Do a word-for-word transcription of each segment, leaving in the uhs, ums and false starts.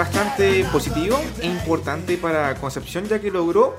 bastante positivo e importante para Concepción, ya que logró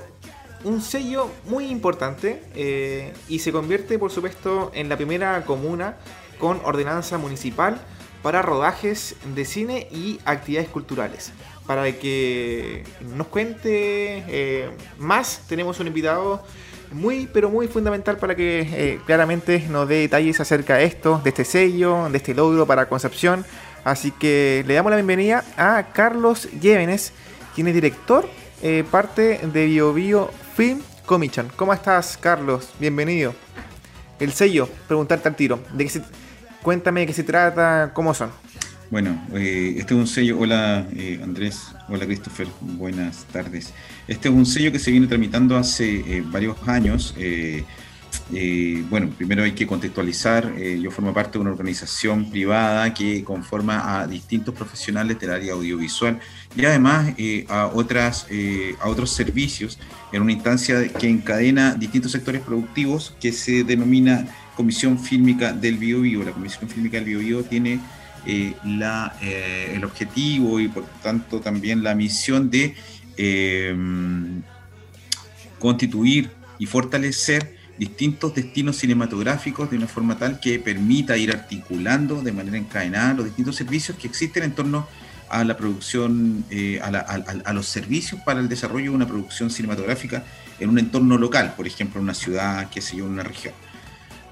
un sello muy importante eh, y se convierte, por supuesto, en la primera comuna con ordenanza municipal para rodajes de cine y actividades culturales. Para que nos cuente eh, más, tenemos un invitado muy, pero muy fundamental para que eh, claramente nos dé detalles acerca de esto, de este sello, de este logro para Concepción. Así que le damos la bienvenida a Carlos Llévenez, quien es director, eh, parte de BioBío Film Commission. ¿Cómo estás, Carlos? Bienvenido. El sello, preguntarte al tiro. ¿De qué se, cuéntame de qué se trata, cómo son. Bueno, eh, este es un sello. Hola eh, Andrés, hola Christopher, buenas tardes. Este es un sello que se viene tramitando hace eh, varios años. Eh, Eh, bueno, primero hay que contextualizar, eh, yo formo parte de una organización privada que conforma a distintos profesionales del área audiovisual y además eh, a, otras, eh, a otros servicios en una instancia que encadena distintos sectores productivos que se denomina Comisión Fílmica del BioBío. La Comisión Fílmica del BioBío tiene eh, la, eh, el objetivo y por tanto también la misión de eh, constituir y fortalecer distintos destinos cinematográficos de una forma tal que permita ir articulando de manera encadenada los distintos servicios que existen en torno a la producción, eh, a, la, a, a los servicios para el desarrollo de una producción cinematográfica en un entorno local, por ejemplo, en una ciudad, qué sé yo, en una región.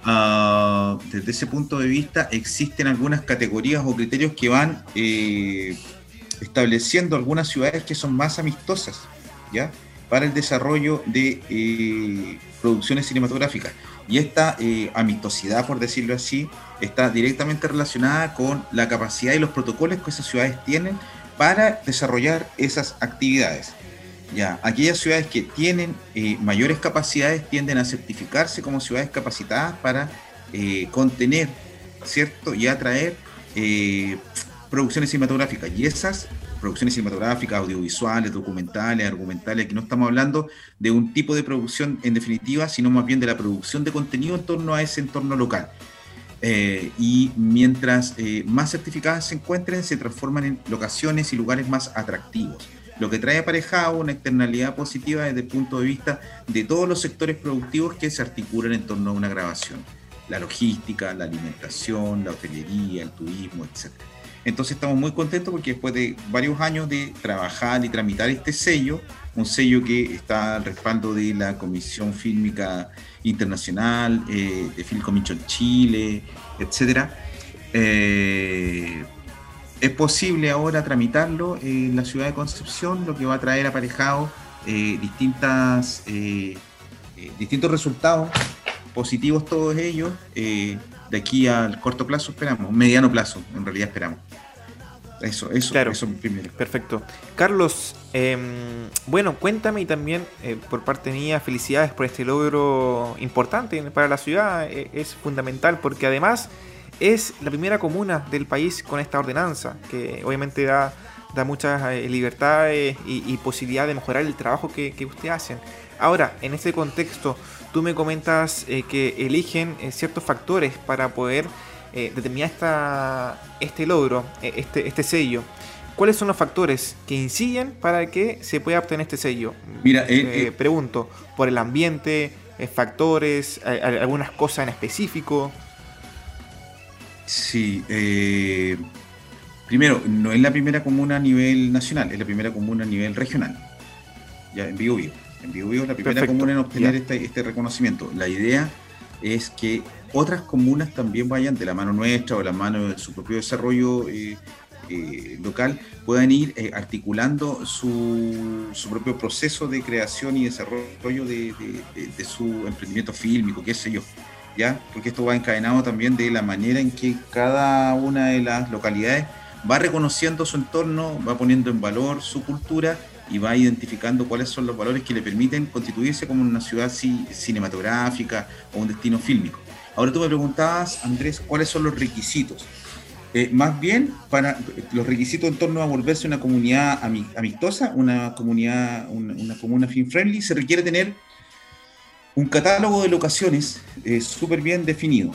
Uh, desde ese punto de vista existen algunas categorías o criterios que van eh, estableciendo algunas ciudades que son más amistosas, ¿ya?, para el desarrollo de eh, producciones cinematográficas. Y esta eh, amistosidad, por decirlo así, está directamente relacionada con la capacidad y los protocolos que esas ciudades tienen para desarrollar esas actividades. Ya, aquellas ciudades que tienen eh, mayores capacidades tienden a certificarse como ciudades capacitadas para eh, contener, ¿cierto?, y atraer eh, producciones cinematográficas. Y esas producciones cinematográficas, audiovisuales, documentales, argumentales, que no estamos hablando de un tipo de producción en definitiva, sino más bien de la producción de contenido en torno a ese entorno local. Eh, y mientras eh, más certificadas se encuentren, se transforman en locaciones y lugares más atractivos, lo que trae aparejado una externalidad positiva desde el punto de vista de todos los sectores productivos que se articulan en torno a una grabación: la logística, la alimentación, la hotelería, el turismo, etcétera. Entonces estamos muy contentos porque después de varios años de trabajar y tramitar este sello, un sello que está al respaldo de la Comisión Fílmica Internacional, eh, de Film Commission Chile, etcétera, eh, es posible ahora tramitarlo en la ciudad de Concepción, lo que va a traer aparejado eh, distintas, eh, eh, distintos resultados positivos, todos ellos, eh, de aquí al corto plazo esperamos, mediano plazo en realidad esperamos. Eso, eso, claro, eso primero. Perfecto. Carlos, eh, bueno, cuéntame y también eh, por parte mía, felicidades por este logro importante para la ciudad, eh, es fundamental porque además es la primera comuna del país con esta ordenanza, que obviamente da, da muchas eh, libertades y, y posibilidad de mejorar el trabajo que, que ustedes hacen. Ahora, en este contexto, tú me comentas eh, que eligen eh, ciertos factores para poder eh, determinar esta, este logro, eh, este, este sello. ¿Cuáles son los factores que inciden para que se pueda obtener este sello? Mira, eh, eh, eh, pregunto, ¿por el ambiente, eh, factores, eh, algunas cosas en específico? Sí, eh, primero, no es la primera comuna a nivel nacional, es la primera comuna a nivel regional, ya en BioBío. En BioBío es la primera Perfecto. comuna en obtener este, este reconocimiento. La idea es que otras comunas también vayan de la mano nuestra o la mano de su propio desarrollo eh, eh, local, puedan ir eh, articulando su, su propio proceso de creación y desarrollo de, de, de, de su emprendimiento fílmico, qué sé yo, ¿ya? Porque esto va encadenado también de la manera en que cada una de las localidades va reconociendo su entorno, va poniendo en valor su cultura y va identificando cuáles son los valores que le permiten constituirse como una ciudad cinematográfica o un destino fílmico. Ahora tú me preguntabas, Andrés, ¿cuáles son los requisitos? Eh, más bien, para los requisitos en torno a volverse una comunidad amistosa, una comunidad, una, una comuna film friendly, se requiere tener un catálogo de locaciones eh, súper bien definido,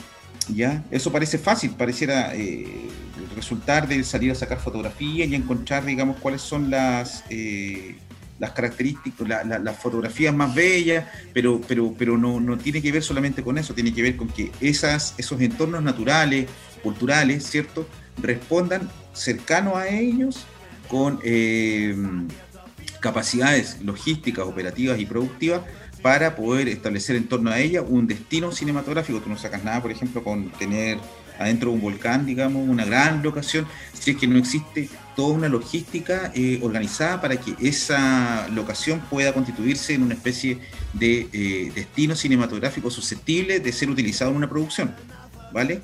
¿ya? Eso parece fácil, pareciera eh, resultar de salir a sacar fotografías y encontrar, digamos, cuáles son las, eh, las características, la, la, las fotografías más bellas, pero, pero, pero no, no tiene que ver solamente con eso, tiene que ver con que esas, esos entornos naturales, culturales, ¿cierto?, respondan cercano a ellos con eh, capacidades logísticas, operativas y productivas para poder establecer en torno a ella un destino cinematográfico. Tú no sacas nada, por ejemplo, con tener adentro de un volcán, digamos, una gran locación, si es que no existe toda una logística eh, organizada para que esa locación pueda constituirse en una especie de eh, destino cinematográfico susceptible de ser utilizado en una producción, ¿vale?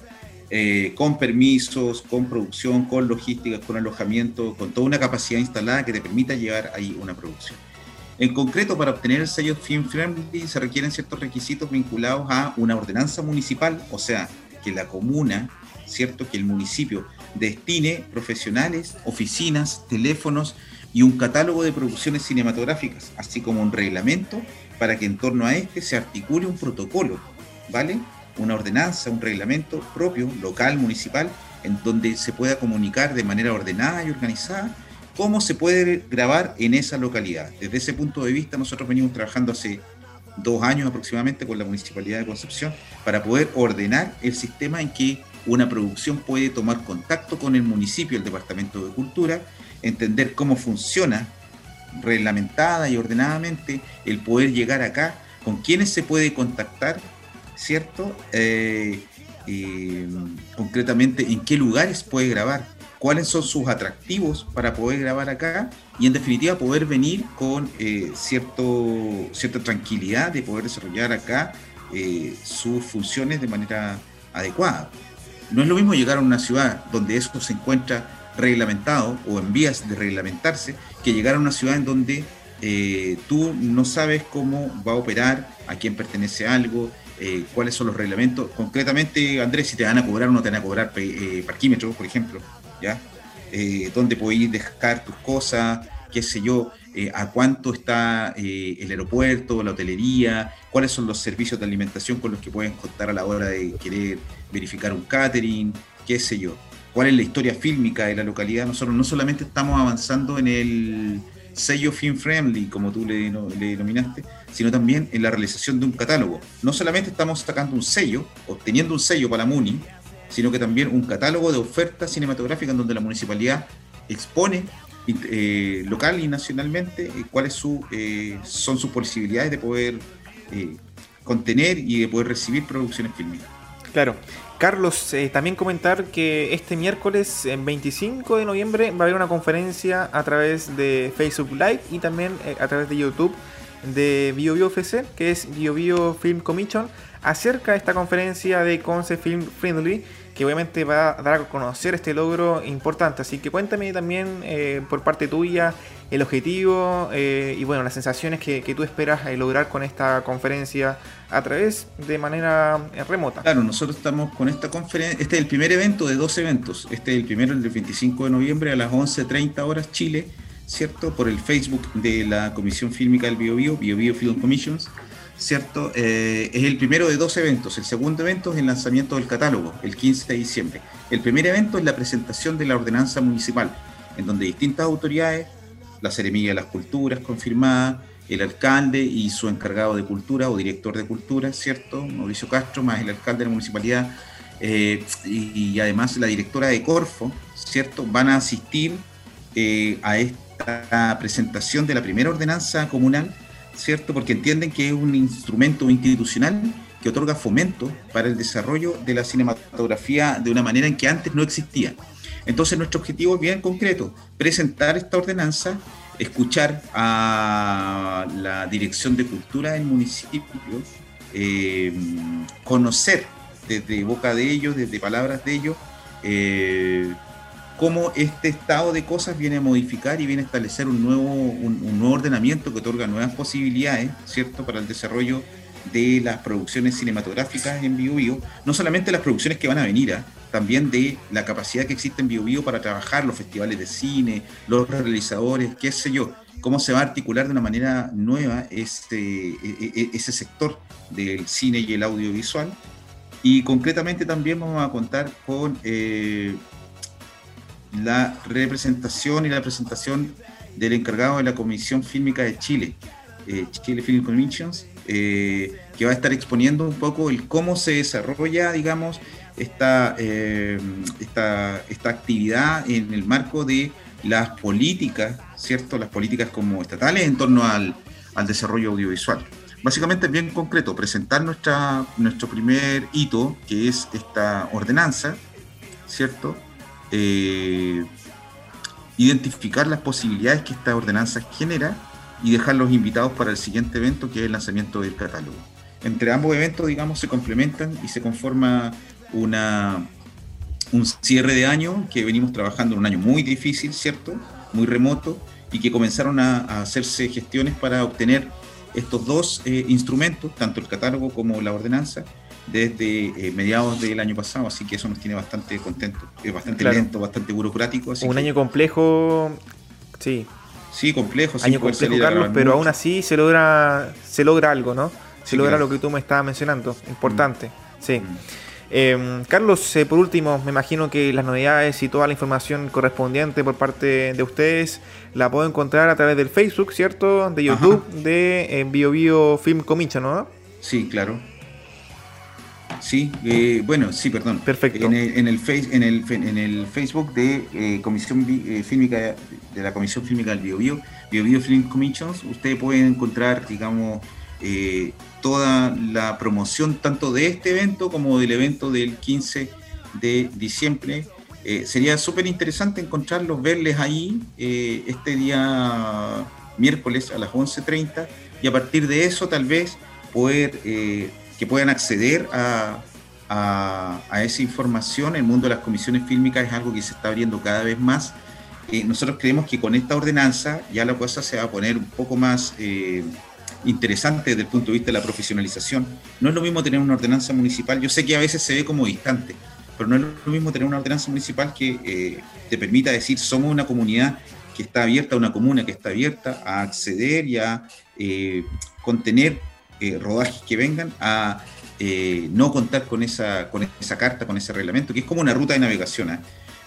Eh, con permisos, con producción, con logística, con alojamiento, con toda una capacidad instalada que te permita llevar ahí una producción. En concreto, para obtener el sello Film Friendly se requieren ciertos requisitos vinculados a una ordenanza municipal, o sea, que la comuna, ¿cierto?, que el municipio destine profesionales, oficinas, teléfonos y un catálogo de producciones cinematográficas, así como un reglamento para que en torno a este se articule un protocolo, ¿vale? Una ordenanza, un reglamento propio, local, municipal, en donde se pueda comunicar de manera ordenada y organizada cómo se puede grabar en esa localidad. Desde ese punto de vista nosotros venimos trabajando hace dos años aproximadamente con la Municipalidad de Concepción para poder ordenar el sistema en que una producción puede tomar contacto con el municipio, el Departamento de Cultura, entender cómo funciona reglamentada y ordenadamente, el poder llegar acá, con quiénes se puede contactar, ¿cierto? Eh, eh, concretamente, en qué lugares puede grabar, cuáles son sus atractivos para poder grabar acá y en definitiva poder venir con eh, cierto, cierta tranquilidad de poder desarrollar acá eh, sus funciones de manera adecuada. No es lo mismo llegar a una ciudad donde eso se encuentra reglamentado o en vías de reglamentarse que llegar a una ciudad en donde eh, tú no sabes cómo va a operar, a quién pertenece algo, eh, cuáles son los reglamentos. Concretamente, Andrés, si te van a cobrar o no te van a cobrar eh, parquímetros, por ejemplo, ¿ya? Eh, dónde podéis dejar tus cosas, qué sé yo, eh, a cuánto está eh, el aeropuerto, la hotelería, cuáles son los servicios de alimentación con los que pueden contar a la hora de querer verificar un catering, qué sé yo, cuál es la historia fílmica de la localidad. Nosotros no solamente estamos avanzando en el sello Film Friendly, como tú le, no, le denominaste, sino también en la realización de un catálogo. No solamente estamos sacando un sello, obteniendo un sello para la MUNI, sino que también un catálogo de ofertas cinematográficas en donde la municipalidad expone eh, local y nacionalmente eh, cuáles su, eh, son sus posibilidades de poder eh, contener y de poder recibir producciones fílmicas. Claro. Carlos, eh, también comentar que este miércoles veinticinco de noviembre va a haber una conferencia a través de Facebook Live y también eh, a través de YouTube de BioBío F C, que es BioBío Film Commission, acerca de esta conferencia de Concept Film Friendly, que obviamente va a dar a conocer este logro importante. Así que cuéntame también eh, por parte tuya el objetivo eh, y bueno, las sensaciones que, que tú esperas eh, lograr con esta conferencia a través de manera eh, remota. Claro, nosotros estamos con esta conferencia. Este es el primer evento de dos eventos. Este es el primero, el del veinticinco de noviembre a las once treinta horas Chile, ¿cierto? Por el Facebook de la Comisión Fílmica del BioBío, BioBío Film Commission, ¿cierto? Eh, es el primero de dos eventos. El segundo evento es el lanzamiento del catálogo, el quince de diciembre. El primer evento es la presentación de la ordenanza municipal, en donde distintas autoridades, la Seremía de las Culturas confirmada, el alcalde y su encargado de cultura o director de cultura, ¿cierto?, Mauricio Castro, más el alcalde de la municipalidad eh, y, y además la directora de Corfo, ¿cierto?, van a asistir eh, a esta presentación de la primera ordenanza comunal, ¿cierto? Porque entienden que es un instrumento institucional que otorga fomento para el desarrollo de la cinematografía de una manera en que antes no existía. Entonces nuestro objetivo es bien concreto: presentar esta ordenanza, escuchar a la Dirección de Cultura del municipio, eh, conocer desde boca de ellos, desde palabras de ellos, eh, cómo este estado de cosas viene a modificar y viene a establecer un nuevo, un, un nuevo ordenamiento que otorga nuevas posibilidades, ¿cierto?, para el desarrollo de las producciones cinematográficas en BioBío. No solamente las producciones que van a venir, ¿eh? también de la capacidad que existe en BioBío para trabajar los festivales de cine, los realizadores, qué sé yo, cómo se va a articular de una manera nueva este, ese sector del cine y el audiovisual. Y concretamente también vamos a contar con... Eh, la representación y la presentación del encargado de la Comisión Fílmica de Chile, eh, Chile Film Commission, eh, que va a estar exponiendo un poco el cómo se desarrolla, digamos, esta, eh, esta, esta actividad en el marco de las políticas, ¿cierto? Las políticas como estatales en torno al, al desarrollo audiovisual. Básicamente, bien concreto, presentar nuestra, nuestro primer hito, que es esta ordenanza, ¿cierto? Eh, identificar las posibilidades que esta ordenanza genera y dejar los invitados para el siguiente evento, que es el lanzamiento del catálogo. Entre ambos eventos, digamos, se complementan y se conforma una, un cierre de año que venimos trabajando en un año muy difícil, ¿cierto? Muy remoto, y que comenzaron a, a hacerse gestiones para obtener estos dos eh, instrumentos, tanto el catálogo como la ordenanza, desde eh, mediados del año pasado, así que eso nos tiene bastante contentos, es bastante claro. lento, bastante burocrático. Así un que... año complejo, sí. Sí, complejo. Año complejo, Carlos, pero mucho. Aún así se logra, se logra algo, ¿no? Se sí, logra claro. lo que tú me estabas mencionando, importante, mm. sí. Mm. Eh, Carlos, eh, por último, me imagino que las novedades y toda la información correspondiente por parte de ustedes la puedo encontrar a través del Facebook, ¿cierto? De YouTube, Ajá. de eh, BioBío Film Commission, ¿no? Sí, claro. Sí, eh, bueno, sí, perdón. Perfecto. En el, en el, face, en el, en el Facebook de eh, Comisión eh, Fílmica, de la Comisión Fílmica del BioBío, BioBío Film Commission, ustedes pueden encontrar, digamos, Eh, toda la promoción tanto de este evento como del evento del quince de diciembre. Eh, sería súper interesante encontrarlos, verles ahí eh, este día miércoles a las once treinta, y a partir de eso tal vez poder eh, que puedan acceder a, a, a esa información. El mundo de las comisiones fílmicas es algo que se está abriendo cada vez más. Eh, nosotros creemos que con esta ordenanza ya la cosa se va a poner un poco más... Eh, interesante desde el punto de vista de la profesionalización. No es lo mismo tener una ordenanza municipal, yo sé que a veces se ve como distante, pero no es lo mismo tener una ordenanza municipal que eh, te permita decir somos una comunidad que está abierta, una comuna que está abierta a acceder y a eh, contener eh, rodajes que vengan, a eh, no contar con esa, con esa carta, con ese reglamento, que es como una ruta de navegación, ¿eh?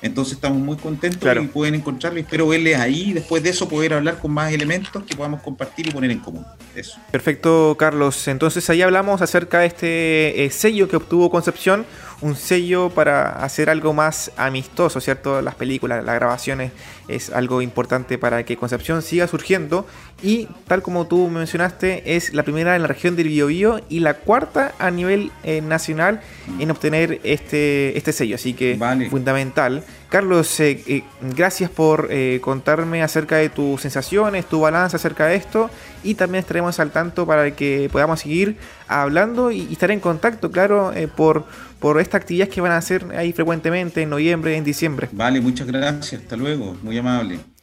Entonces estamos muy contentos claro. y pueden encontrarlo, y espero verles ahí, después de eso poder hablar con más elementos que podamos compartir y poner en común. Eso. Perfecto, Carlos. Entonces ahí hablamos acerca de este eh, sello que obtuvo Concepción, un sello para hacer algo más amistoso, ¿cierto? Las películas, las grabaciones es algo importante para que Concepción siga surgiendo, y tal como tú mencionaste, es la primera en la región del Biobío y la cuarta a nivel eh, nacional en obtener este, este sello, así que vale. fundamental. Carlos, eh, eh, gracias por eh, contarme acerca de tus sensaciones, tu balance acerca de esto, y también estaremos al tanto para que podamos seguir hablando y, y estar en contacto, claro, eh, por, por estas actividades que van a hacer ahí frecuentemente en noviembre, en diciembre. Vale, muchas gracias, hasta luego, muy amable.